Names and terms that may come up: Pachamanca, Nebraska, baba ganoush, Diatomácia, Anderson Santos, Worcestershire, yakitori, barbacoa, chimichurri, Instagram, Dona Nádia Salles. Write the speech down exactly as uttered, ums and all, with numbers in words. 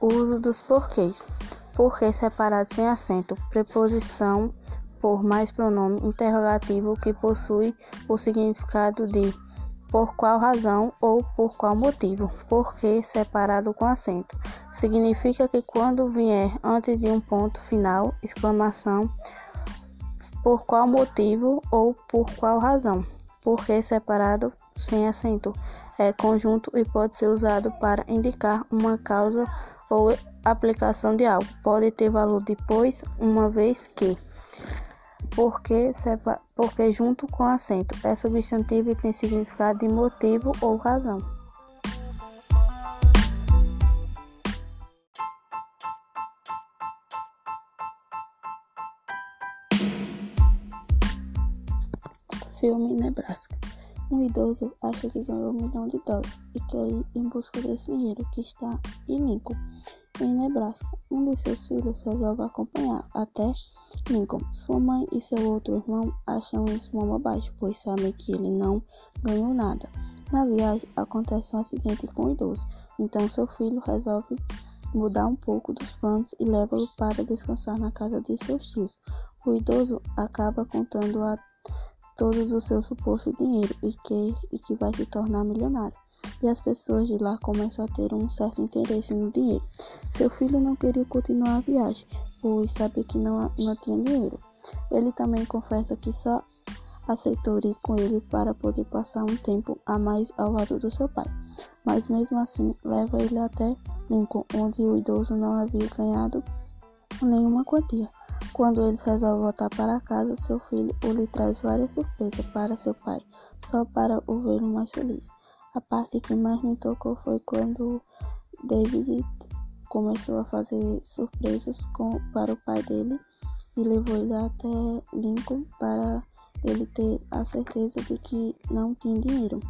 Uso dos porquês. Porquê separado sem acento. Preposição por mais pronome interrogativo que possui o significado de por qual razão ou por qual motivo. Porquê separado com acento. Significa que quando vier antes de um ponto final, exclamação, por qual motivo ou por qual razão. Porquê separado sem acento é conjunto e pode ser usado para indicar uma causa ou aplicação de algo. Pode ter valor depois, uma vez que. Porque, separa, porque junto com acento é substantivo e tem significado de motivo ou razão. Filme Nebraska. Um idoso acha que ganhou um milhão de dólares e quer ir em busca desse dinheiro que está em Lincoln, em Nebraska. Um de seus filhos resolve acompanhar até Lincoln. Sua mãe e seu outro irmão acham isso uma bobagem, pois sabem que ele não ganhou nada. Na viagem acontece um acidente com o idoso, então seu filho resolve mudar um pouco dos planos e leva-o para descansar na casa de seus tios. O idoso acaba contando a todos os seus supostos dinheiro e que, e que vai se tornar milionário. E as pessoas de lá começam a ter um certo interesse no dinheiro. Seu filho não queria continuar a viagem, pois sabia que não, não tinha dinheiro. Ele também confessa que só aceitou ir com ele para poder passar um tempo a mais ao lado do seu pai. Mas mesmo assim, leva ele até Lincoln, onde o idoso não havia ganhado nenhuma quantia. Quando eles resolvem voltar para casa, seu filho lhe traz várias surpresas para seu pai, só para o vê-lo mais feliz. A parte que mais me tocou foi quando David começou a fazer surpresas com, para o pai dele e levou ele até Lincoln para ele ter a certeza de que não tinha dinheiro.